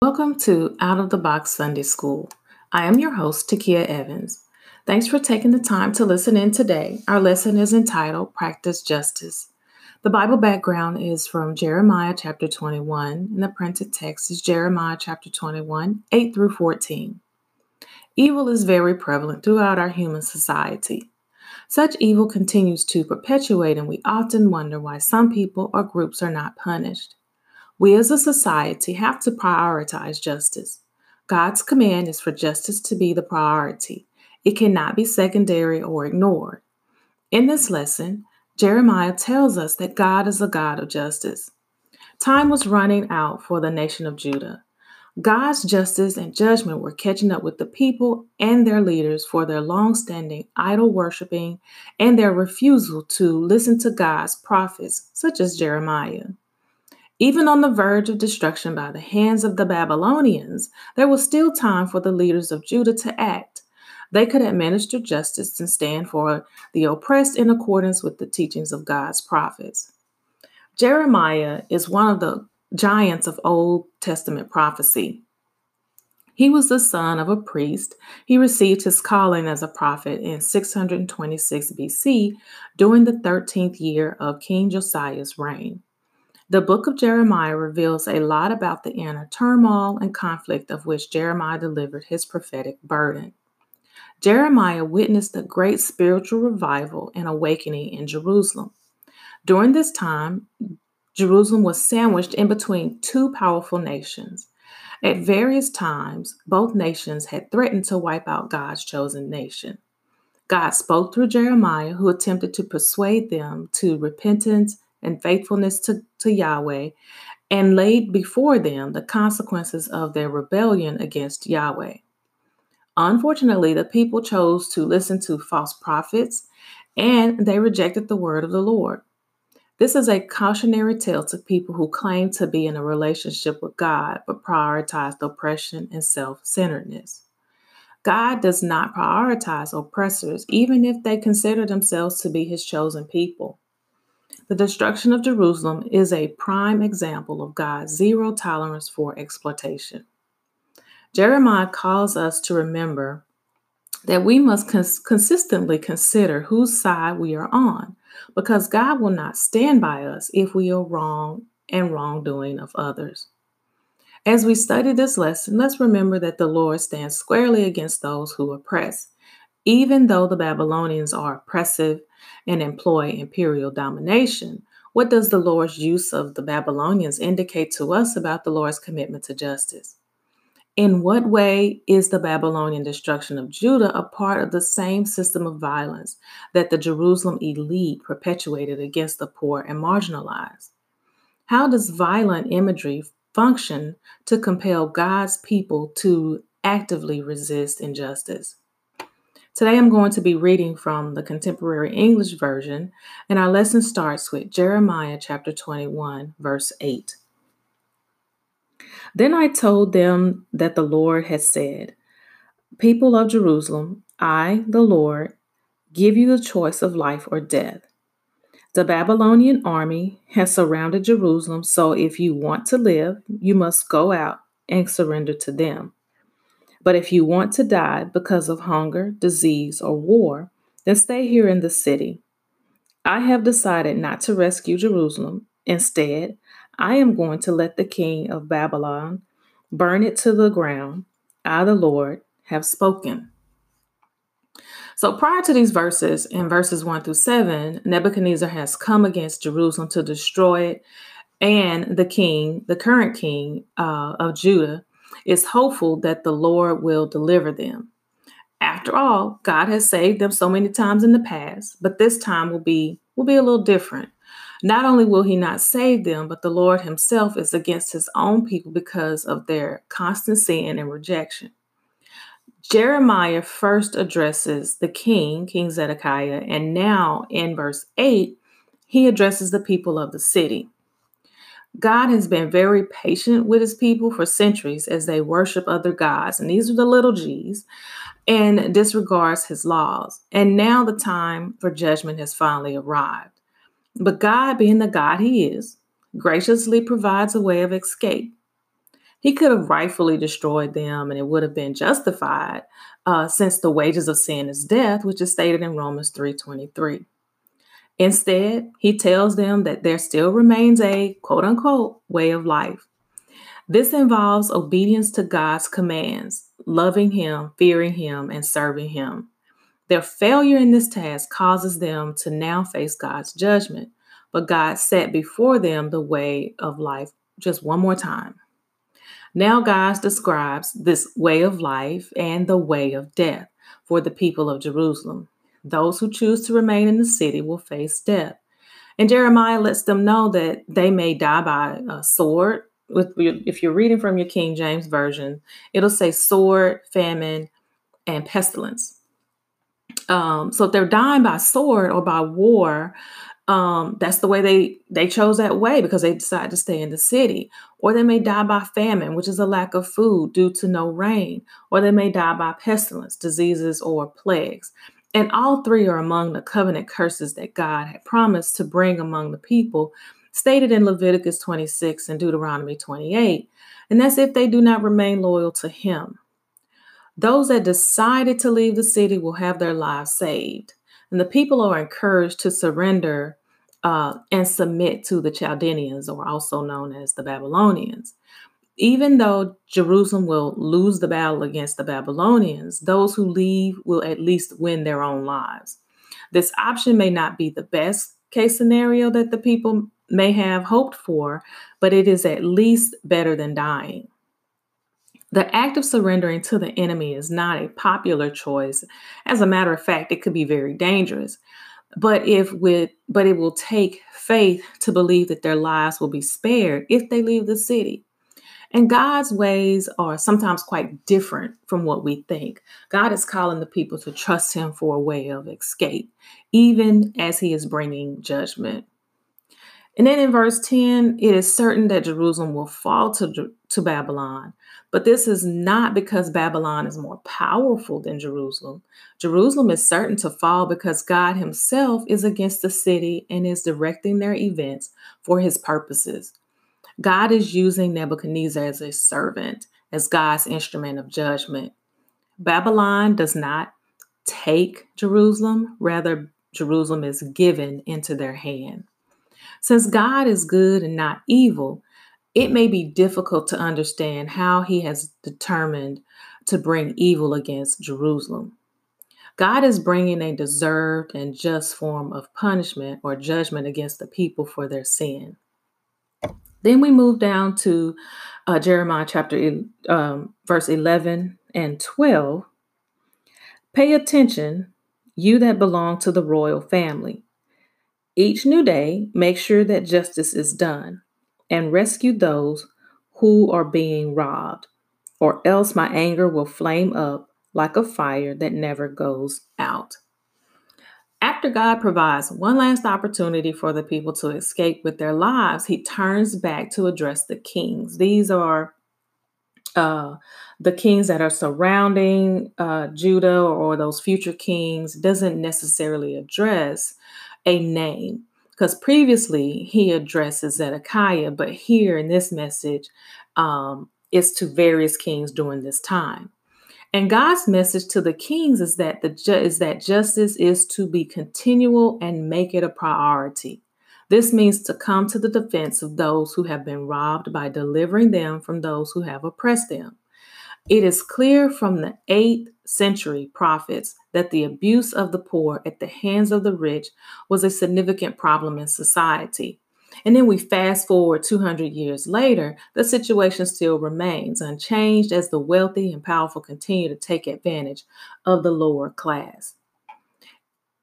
Welcome to Out of the Box Sunday School. I am your host, Takiya Evans. Thanks for taking the time to listen in today. Our lesson is entitled, Practice Justice. The Bible background is from Jeremiah chapter 21, and the printed text is Jeremiah chapter 21, 8 through 14. Evil is very prevalent throughout our human society. Such evil continues to perpetuate, and we often wonder why some people or groups are not punished. We as a society have to prioritize justice. God's command is for justice to be the priority. It cannot be secondary or ignored. In this lesson, Jeremiah tells us that God is a God of justice. Time was running out for the nation of Judah. God's justice and judgment were catching up with the people and their leaders for their long-standing idol worshiping and their refusal to listen to God's prophets, such as Jeremiah. Even on the verge of destruction by the hands of the Babylonians, there was still time for the leaders of Judah to act. They could administer justice and stand for the oppressed in accordance with the teachings of God's prophets. Jeremiah is one of the giants of Old Testament prophecy. He was the son of a priest. He received his calling as a prophet in 626 BC during the 13th year of King Josiah's reign. The book of Jeremiah reveals a lot about the inner turmoil and conflict of which Jeremiah delivered his prophetic burden. Jeremiah witnessed a great spiritual revival and awakening in Jerusalem. During this time, Jerusalem was sandwiched in between two powerful nations. At various times, both nations had threatened to wipe out God's chosen nation. God spoke through Jeremiah, who attempted to persuade them to repentance and faithfulness to Yahweh, and laid before them the consequences of their rebellion against Yahweh. Unfortunately, the people chose to listen to false prophets, and they rejected the word of the Lord. This is a cautionary tale to people who claim to be in a relationship with God, but prioritize oppression and self-centeredness. God does not prioritize oppressors, even if they consider themselves to be his chosen people. The destruction of Jerusalem is a prime example of God's zero tolerance for exploitation. Jeremiah calls us to remember that we must consistently consider whose side we are on, because God will not stand by us if we are wrong and wrongdoing of others. As we study this lesson, let's remember that the Lord stands squarely against those who oppress, even though the Babylonians are oppressive and employ imperial domination. What does the Lord's use of the Babylonians indicate to us about the Lord's commitment to justice? In what way is the Babylonian destruction of Judah a part of the same system of violence that the Jerusalem elite perpetuated against the poor and marginalized? How does violent imagery function to compel God's people to actively resist injustice? Today I'm going to be reading from the Contemporary English Version, and our lesson starts with Jeremiah chapter 21, verse 8. Then I told them that the Lord had said, "People of Jerusalem, I, the Lord, give you the choice of life or death. The Babylonian army has surrounded Jerusalem, so if you want to live, you must go out and surrender to them. But if you want to die because of hunger, disease, or war, then stay here in the city. I have decided not to rescue Jerusalem. Instead, I am going to let the king of Babylon burn it to the ground. I, the Lord, have spoken." So prior to these verses, in verses 1 through 7, Nebuchadnezzar has come against Jerusalem to destroy it. And the king, the current king of Judah, is hopeful that the Lord will deliver them. After all, God has saved them so many times in the past, but this time will be a little different. Not only will he not save them, but the Lord himself is against his own people because of their constant sin and rejection. Jeremiah first addresses the king, King Zedekiah, and now in verse 8, he addresses the people of the city. God has been very patient with his people for centuries as they worship other gods, and these are the little g's, and disregards his laws. And now the time for judgment has finally arrived. But God, being the God he is, graciously provides a way of escape. He could have rightfully destroyed them, and it would have been justified since the wages of sin is death, which is stated in Romans 3:23. Instead, he tells them that there still remains a quote-unquote way of life. This involves obedience to God's commands, loving him, fearing him, and serving him. Their failure in this task causes them to now face God's judgment, but God set before them the way of life just one more time. Now God describes this way of life and the way of death for the people of Jerusalem. Those who choose to remain in the city will face death. And Jeremiah lets them know that they may die by a sword. If you're reading from your King James Version, it'll say sword, famine, and pestilence. So if they're dying by sword or by war, that's the way they chose that way because they decided to stay in the city. Or they may die by famine, which is a lack of food due to no rain. Or they may die by pestilence, diseases, or plagues. And all three are among the covenant curses that God had promised to bring among the people, stated in Leviticus 26 and Deuteronomy 28. And that's if they do not remain loyal to him. Those that decided to leave the city will have their lives saved. And the people are encouraged to surrender and submit to the Chaldeans, or also known as the Babylonians. Even though Jerusalem will lose the battle against the Babylonians, those who leave will at least win their own lives. This option may not be the best case scenario that the people may have hoped for, but it is at least better than dying. The act of surrendering to the enemy is not a popular choice. As a matter of fact, it could be very dangerous. But it will take faith to believe that their lives will be spared if they leave the city. And God's ways are sometimes quite different from what we think. God is calling the people to trust him for a way of escape, even as he is bringing judgment. And then in verse 10, it is certain that Jerusalem will fall to Babylon. But this is not because Babylon is more powerful than Jerusalem. Jerusalem is certain to fall because God himself is against the city and is directing their events for his purposes. God is using Nebuchadnezzar as a servant, as God's instrument of judgment. Babylon does not take Jerusalem. Rather, Jerusalem is given into their hand. Since God is good and not evil, it may be difficult to understand how he has determined to bring evil against Jerusalem. God is bringing a deserved and just form of punishment or judgment against the people for their sin. Then we move down to Jeremiah chapter verse 11 and 12. Pay attention, you that belong to the royal family. Each new day, make sure that justice is done and rescue those who are being robbed, or else my anger will flame up like a fire that never goes out. After God provides one last opportunity for the people to escape with their lives, he turns back to address the kings. These are the kings that are surrounding Judah, or those future kings. Doesn't necessarily address a name, because previously he addresses Zedekiah, but here in this message, it's to various kings during this time. And God's message to the kings is that justice is to be continual and make it a priority. This means to come to the defense of those who have been robbed by delivering them from those who have oppressed them. It is clear from the 8th century prophets that the abuse of the poor at the hands of the rich was a significant problem in society. And then we fast forward 200 years later, the situation still remains unchanged as the wealthy and powerful continue to take advantage of the lower class.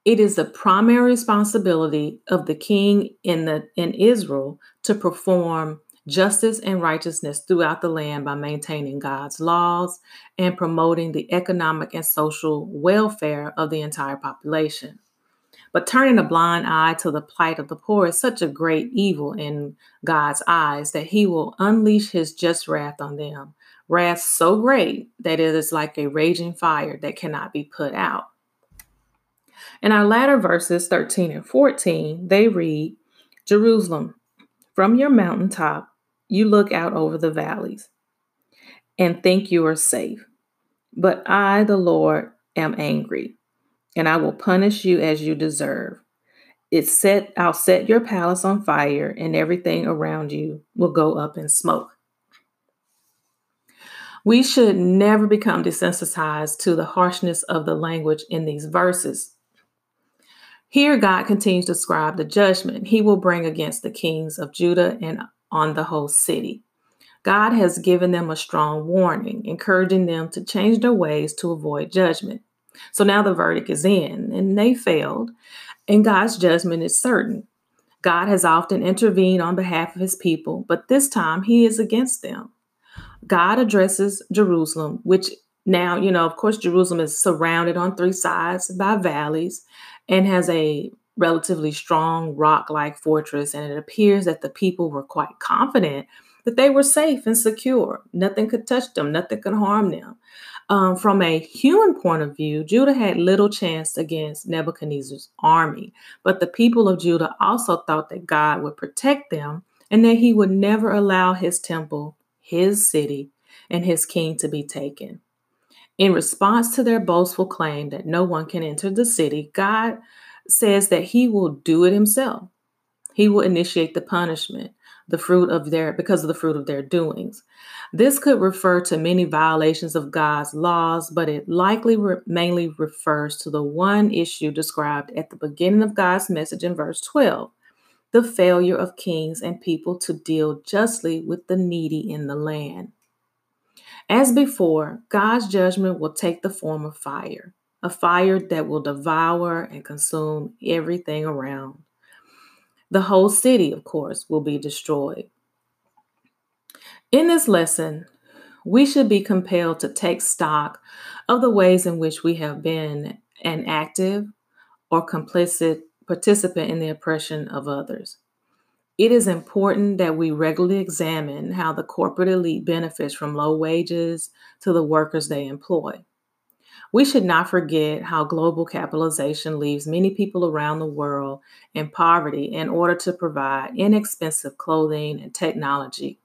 It is the primary responsibility of the king in Israel to perform justice and righteousness throughout the land by maintaining God's laws and promoting the economic and social welfare of the entire population. But turning a blind eye to the plight of the poor is such a great evil in God's eyes that he will unleash his just wrath on them, wrath so great that it is like a raging fire that cannot be put out. In our latter verses, 13 and 14, they read, Jerusalem, from your mountaintop, you look out over the valleys and think you are safe. But I, the Lord, am angry, and I will punish you as you deserve. I'll set your palace on fire, and everything around you will go up in smoke. We should never become desensitized to the harshness of the language in these verses. Here, God continues to describe the judgment he will bring against the kings of Judah and on the whole city. God has given them a strong warning, encouraging them to change their ways to avoid judgment. So now the verdict is in, and they failed, and God's judgment is certain. God has often intervened on behalf of his people, but this time he is against them. God addresses Jerusalem, which now, of course, Jerusalem is surrounded on three sides by valleys and has a relatively strong rock-like fortress, and it appears that the people were quite confident that they were safe and secure. Nothing could touch them. Nothing could harm them. From a human point of view, Judah had little chance against Nebuchadnezzar's army, but the people of Judah also thought that God would protect them and that he would never allow his temple, his city, and his king to be taken. In response to their boastful claim that no one can enter the city, God says that he will do it himself. He will initiate the punishment, because of the fruit of their doings. This could refer to many violations of God's laws, but it likely mainly refers to the one issue described at the beginning of God's message in verse 12, the failure of kings and people to deal justly with the needy in the land. As before, God's judgment will take the form of fire, a fire that will devour and consume everything around. The whole city, of course, will be destroyed. In this lesson, we should be compelled to take stock of the ways in which we have been an active or complicit participant in the oppression of others. It is important that we regularly examine how the corporate elite benefits from low wages to the workers they employ. We should not forget how global capitalization leaves many people around the world in poverty in order to provide inexpensive clothing and technology.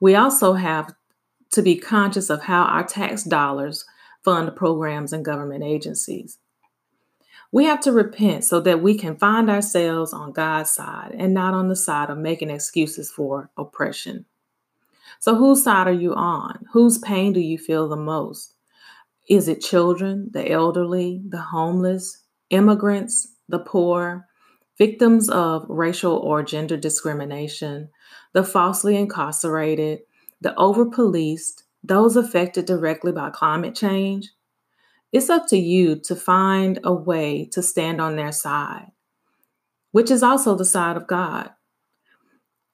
We also have to be conscious of how our tax dollars fund programs and government agencies. We have to repent so that we can find ourselves on God's side and not on the side of making excuses for oppression. So whose side are you on? Whose pain do you feel the most? Is it children, the elderly, the homeless, immigrants, the poor, victims of racial or gender discrimination, the falsely incarcerated, the over-policed, those affected directly by climate change? It's up to you to find a way to stand on their side, which is also the side of God.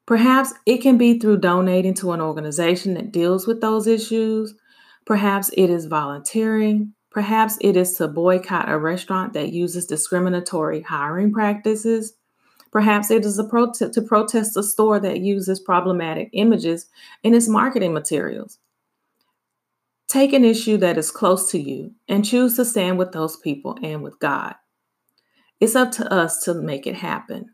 Perhaps it can be through donating to an organization that deals with those issues. Perhaps it is volunteering. Perhaps it is to boycott a restaurant that uses discriminatory hiring practices. Perhaps it is to protest a store that uses problematic images in its marketing materials. Take an issue that is close to you and choose to stand with those people and with God. It's up to us to make it happen.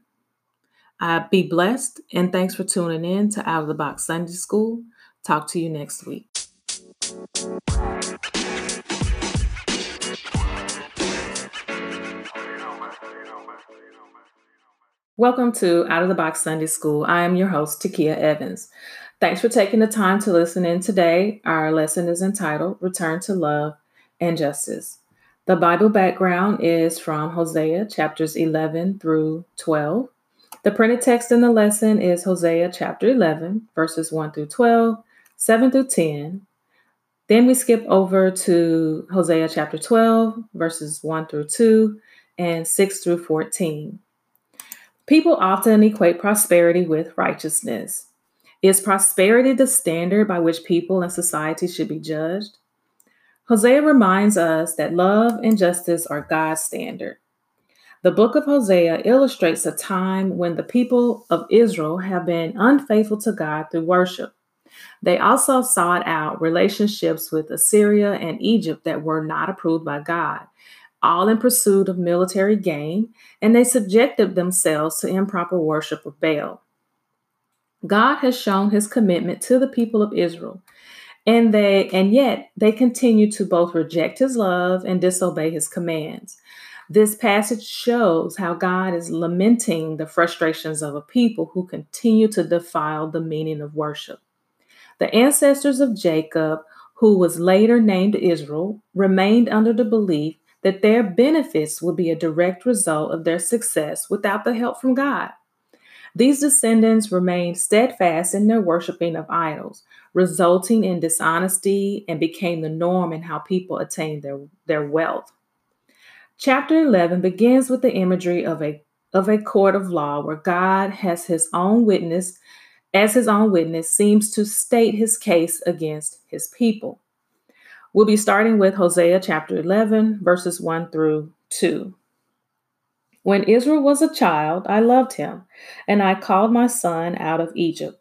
Be blessed, and thanks for tuning in to Out of the Box Sunday School. Talk to you next week. Welcome to Out of the Box Sunday School. I am your host, Takiya Evans. Thanks for taking the time to listen in today. Our lesson is entitled Return to Love and Justice. The Bible background is from Hosea chapters 11 through 12. The printed text in the lesson is Hosea chapter 11, verses 1 through 12, 7 through 10. Then we skip over to Hosea chapter 12, verses 1 through 2, and 6 through 14. People often equate prosperity with righteousness. Is prosperity the standard by which people and society should be judged? Hosea reminds us that love and justice are God's standard. The book of Hosea illustrates a time when the people of Israel have been unfaithful to God through worship. They also sought out relationships with Assyria and Egypt that were not approved by God, all in pursuit of military gain, and they subjected themselves to improper worship of Baal. God has shown his commitment to the people of Israel, and yet they continue to both reject his love and disobey his commands. This passage shows how God is lamenting the frustrations of a people who continue to defile the meaning of worship. The ancestors of Jacob, who was later named Israel, remained under the belief that their benefits would be a direct result of their success without the help from God. These descendants remained steadfast in their worshiping of idols, resulting in dishonesty, and became the norm in how people attained their wealth. Chapter 11 begins with the imagery of a court of law where God as his own witness, seems to state his case against his people. We'll be starting with Hosea chapter 11, verses 1 through 2. When Israel was a child, I loved him, and I called my son out of Egypt.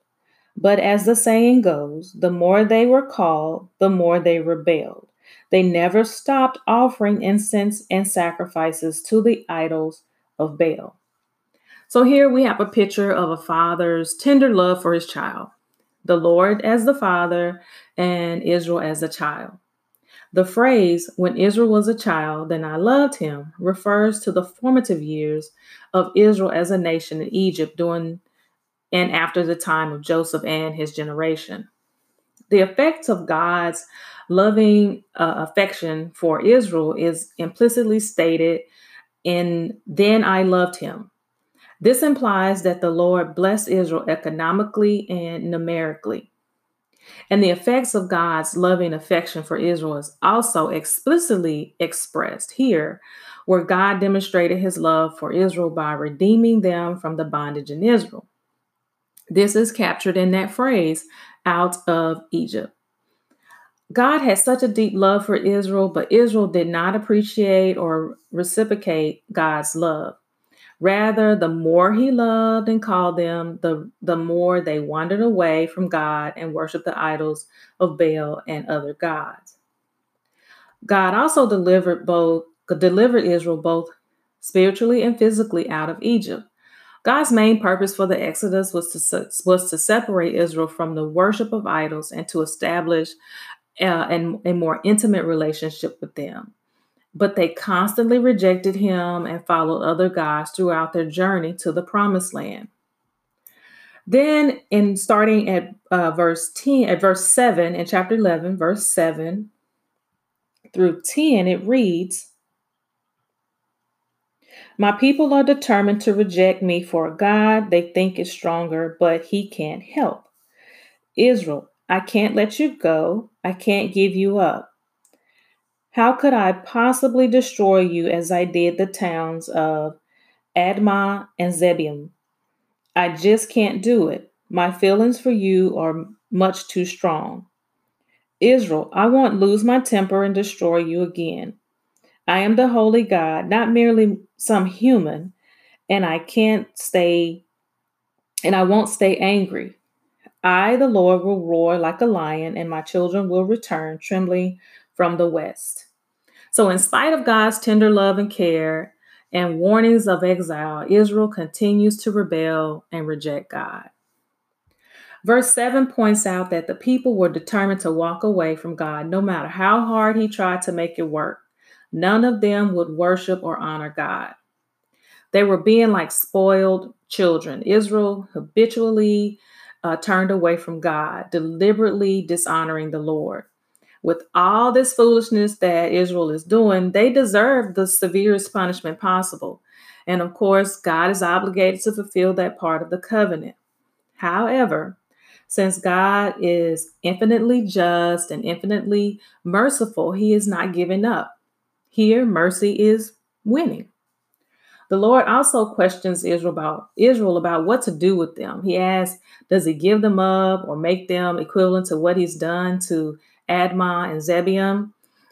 But as the saying goes, the more they were called, the more they rebelled. They never stopped offering incense and sacrifices to the idols of Baal. So here we have a picture of a father's tender love for his child, the Lord as the father and Israel as a child. The phrase, when Israel was a child, then I loved him, refers to the formative years of Israel as a nation in Egypt during and after the time of Joseph and his generation. The effects of God's loving affection for Israel is implicitly stated in, then I loved him. This implies that the Lord blessed Israel economically and numerically. And the effects of God's loving affection for Israel is also explicitly expressed here, where God demonstrated his love for Israel by redeeming them from the bondage in Israel. This is captured in that phrase, out of Egypt. God had such a deep love for Israel, but Israel did not appreciate or reciprocate God's love. Rather, the more he loved and called them, the more they wandered away from God and worshiped the idols of Baal and other gods. God also delivered Israel both spiritually and physically out of Egypt. God's main purpose for the Exodus was to separate Israel from the worship of idols and to establish a more intimate relationship with them. But they constantly rejected him and followed other gods throughout their journey to the promised land. Then, in starting at verse 7 in chapter 11, verse 7 through 10, it reads, my people are determined to reject me for a God they think is stronger, but he can't help. Israel, I can't let you go. I can't give you up. How could I possibly destroy you as I did the towns of Admah and Zeboiim? I just can't do it. My feelings for you are much too strong. Israel, I won't lose my temper and destroy you again. I am the holy God, not merely some human, and I won't stay angry. I, the Lord, will roar like a lion, and my children will return trembling from the west. So in spite of God's tender love and care and warnings of exile, Israel continues to rebel and reject God. Verse 7 points out that the people were determined to walk away from God no matter how hard he tried to make it work. None of them would worship or honor God. They were being like spoiled children. Israel habitually turned away from God, deliberately dishonoring the Lord. With all this foolishness that Israel is doing, they deserve the severest punishment possible. And of course, God is obligated to fulfill that part of the covenant. However, since God is infinitely just and infinitely merciful, he is not giving up. Here, mercy is winning. The Lord also questions Israel about what to do with them. He asks, does he give them up or make them equivalent to what he's done to Admah and Zeboiim,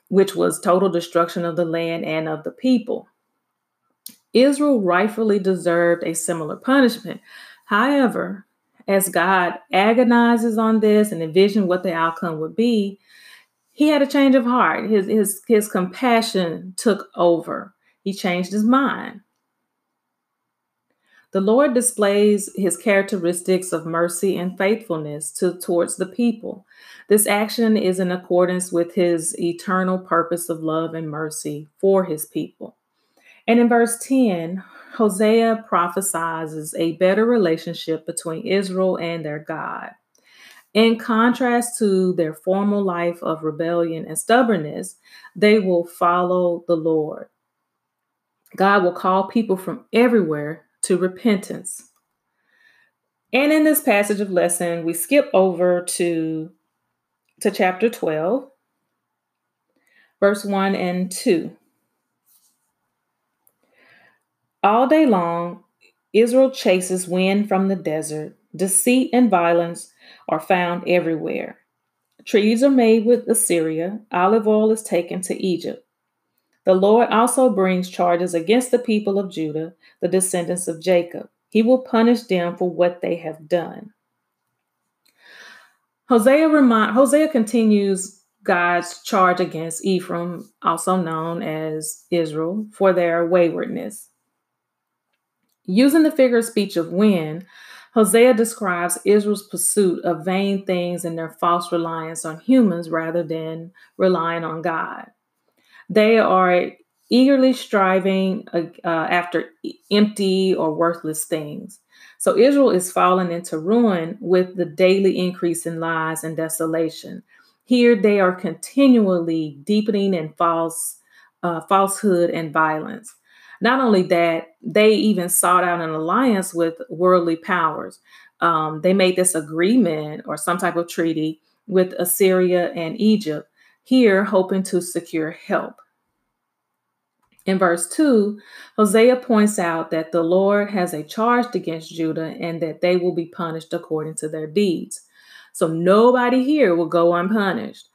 which was total destruction of the land and of the people. Israel rightfully deserved a similar punishment. However, as God agonizes on this and envisioned what the outcome would be, he had a change of heart. His compassion took over. He changed his mind. The Lord displays his characteristics of mercy and faithfulness towards the people. This action is in accordance with his eternal purpose of love and mercy for his people. And in verse 10, Hosea prophesies a better relationship between Israel and their God. In contrast to their formal life of rebellion and stubbornness, they will follow the Lord. God will call people from everywhere to repentance. And in this passage of lesson, we skip over to chapter 12, verse 1 and 2. All day long, Israel chases wind from the desert. Deceit and violence are found everywhere. Treaties are made with Assyria. Olive oil is taken to Egypt. The Lord also brings charges against the people of Judah, the descendants of Jacob. He will punish them for what they have done. Hosea continues God's charge against Ephraim, also known as Israel, for their waywardness. Using the figure of speech of wind, Hosea describes Israel's pursuit of vain things and their false reliance on humans rather than relying on God. They are eagerly striving after empty or worthless things. So Israel is falling into ruin with the daily increase in lies and desolation. Here they are continually deepening in falsehood and violence. Not only that, they even sought out an alliance with worldly powers. They made this agreement or some type of treaty with Assyria and Egypt, here hoping to secure help. In verse 2, Hosea points out that the Lord has a charge against Judah and that they will be punished according to their deeds. So nobody here will go unpunished.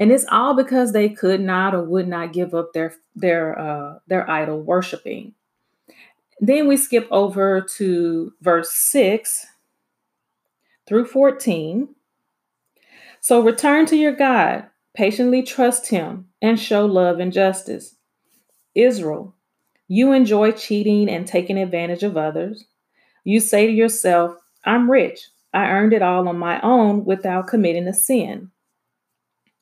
And it's all because they could not or would not give up their idol worshiping. Then we skip over to verse 6 through 14. So return to your God, patiently trust him, and show love and justice. Israel, you enjoy cheating and taking advantage of others. You say to yourself, I'm rich. I earned it all on my own without committing a sin.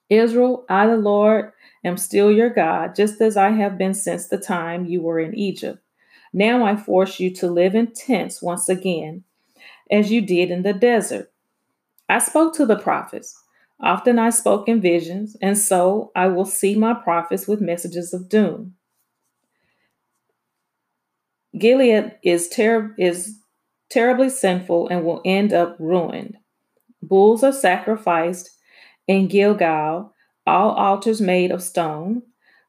Israel, I, the Lord, am still your God, just as I have been since the time you were in Egypt. Now I force you to live in tents once again, as you did in the desert. I spoke to the prophets. Often I spoke in visions, and so I will see my prophets with messages of doom. Gilead is terribly sinful and will end up ruined. Bulls are sacrificed in Gilgal, all altars made of stone,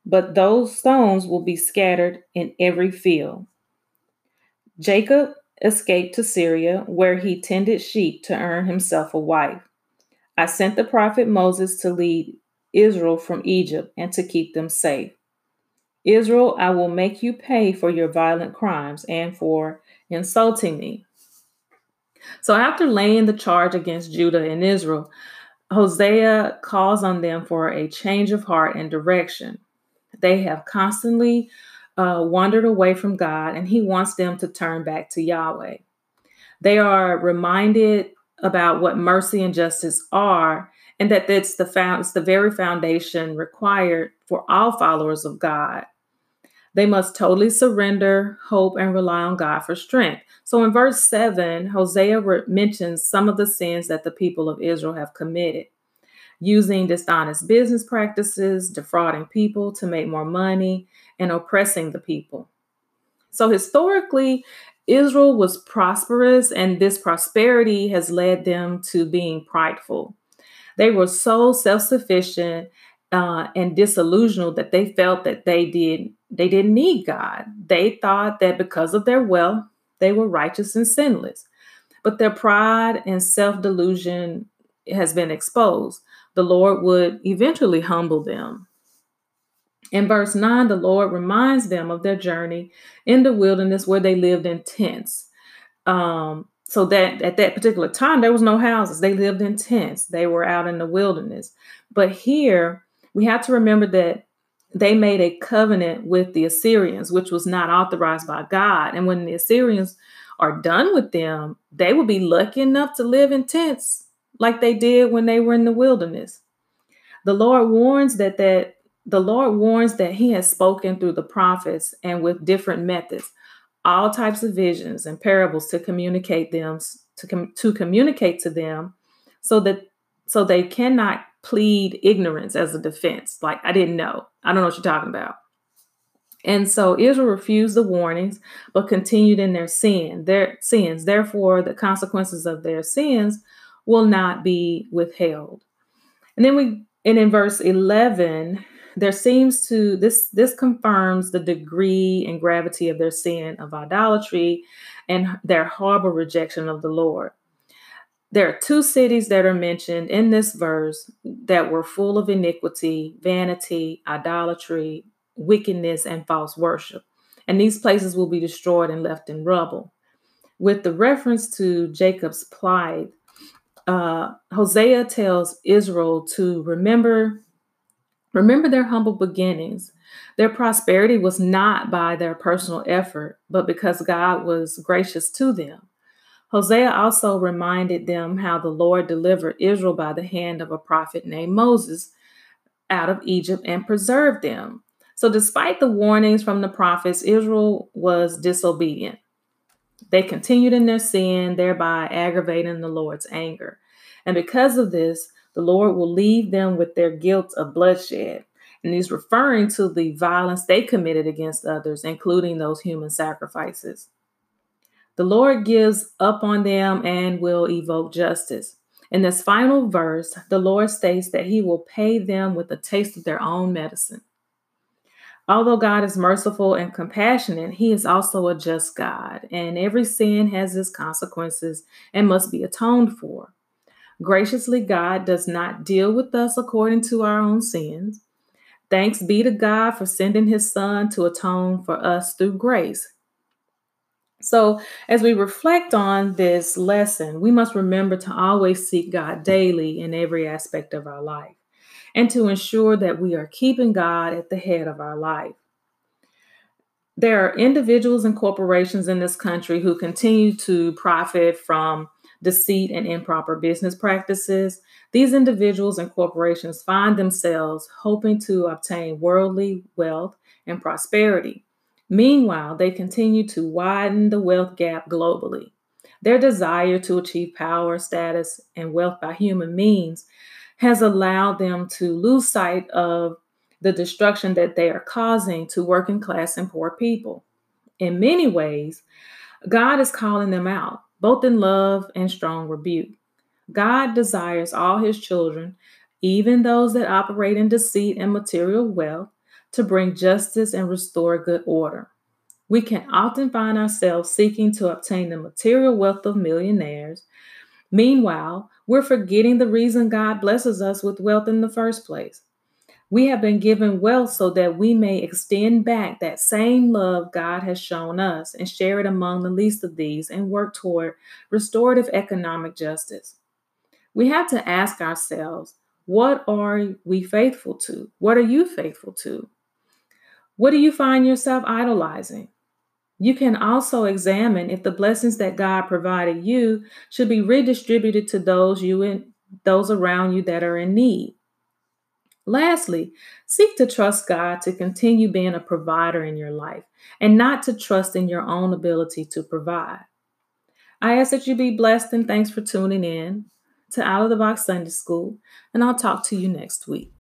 but those stones will be scattered in every field. Jacob escaped to Syria, where he tended sheep to earn himself a wife. I sent the prophet Moses to lead Israel from Egypt and to keep them safe. Israel, I will make you pay for your violent crimes and for insulting me. So after laying the charge against Judah and Israel, Hosea calls on them for a change of heart and direction. They have constantly wandered away from God, and he wants them to turn back to Yahweh. They are reminded about what mercy and justice are, and that it's the very foundation required for all followers of God. They must totally surrender, hope, and rely on God for strength. So in verse 7, Hosea mentions some of the sins that the people of Israel have committed. Using dishonest business practices, defrauding people to make more money, and oppressing the people. So historically, Israel was prosperous, and this prosperity has led them to being prideful. They were so self-sufficient and disillusional that they felt that they didn't need God. They thought that because of their wealth, they were righteous and sinless. But their pride and self-delusion has been exposed. The Lord would eventually humble them. In verse 9, the Lord reminds them of their journey in the wilderness where they lived in tents. So that at that particular time, there was no houses. They lived in tents. They were out in the wilderness. But here, we have to remember that they made a covenant with the Assyrians, which was not authorized by God. And when the Assyrians are done with them, they will be lucky enough to live in tents like they did when they were in the wilderness. The Lord warns that he has spoken through the prophets and with different methods, all types of visions and parables to communicate to them so they cannot plead ignorance as a defense. Like, I didn't know. I don't know what you're talking about. And so Israel refused the warnings, but continued in their sins. Therefore, the consequences of their sins will not be withheld. And in verse 11, this confirms the degree and gravity of their sin of idolatry and their horrible rejection of the Lord. There are two cities that are mentioned in this verse that were full of iniquity, vanity, idolatry, wickedness, and false worship. And these places will be destroyed and left in rubble. With the reference to Jacob's plight, Hosea tells Israel to remember their humble beginnings. Their prosperity was not by their personal effort, but because God was gracious to them. Hosea also reminded them how the Lord delivered Israel by the hand of a prophet named Moses out of Egypt and preserved them. So despite the warnings from the prophets, Israel was disobedient. They continued in their sin, thereby aggravating the Lord's anger. And because of this, the Lord will leave them with their guilt of bloodshed. And he's referring to the violence they committed against others, including those human sacrifices. The Lord gives up on them and will evoke justice. In this final verse, the Lord states that he will pay them with a taste of their own medicine. Although God is merciful and compassionate, he is also a just God, and every sin has its consequences and must be atoned for. Graciously, God does not deal with us according to our own sins. Thanks be to God for sending his son to atone for us through grace. So as we reflect on this lesson, we must remember to always seek God daily in every aspect of our life, and to ensure that we are keeping God at the head of our life. There are individuals and corporations in this country who continue to profit from deceit and improper business practices. These individuals and corporations find themselves hoping to obtain worldly wealth and prosperity. Meanwhile, they continue to widen the wealth gap globally. Their desire to achieve power, status, and wealth by human means has allowed them to lose sight of the destruction that they are causing to working class and poor people. In many ways, God is calling them out, both in love and strong rebuke. God desires all his children, even those that operate in deceit and material wealth, to bring justice and restore good order. We can often find ourselves seeking to obtain the material wealth of millionaires. Meanwhile, we're forgetting the reason God blesses us with wealth in the first place. We have been given wealth so that we may extend back that same love God has shown us and share it among the least of these and work toward restorative economic justice. We have to ask ourselves, what are we faithful to? What are you faithful to? What do you find yourself idolizing? You can also examine if the blessings that God provided you should be redistributed to those around you that are in need. Lastly, seek to trust God to continue being a provider in your life and not to trust in your own ability to provide. I ask that you be blessed, and thanks for tuning in to Out of the Box Sunday School, and I'll talk to you next week.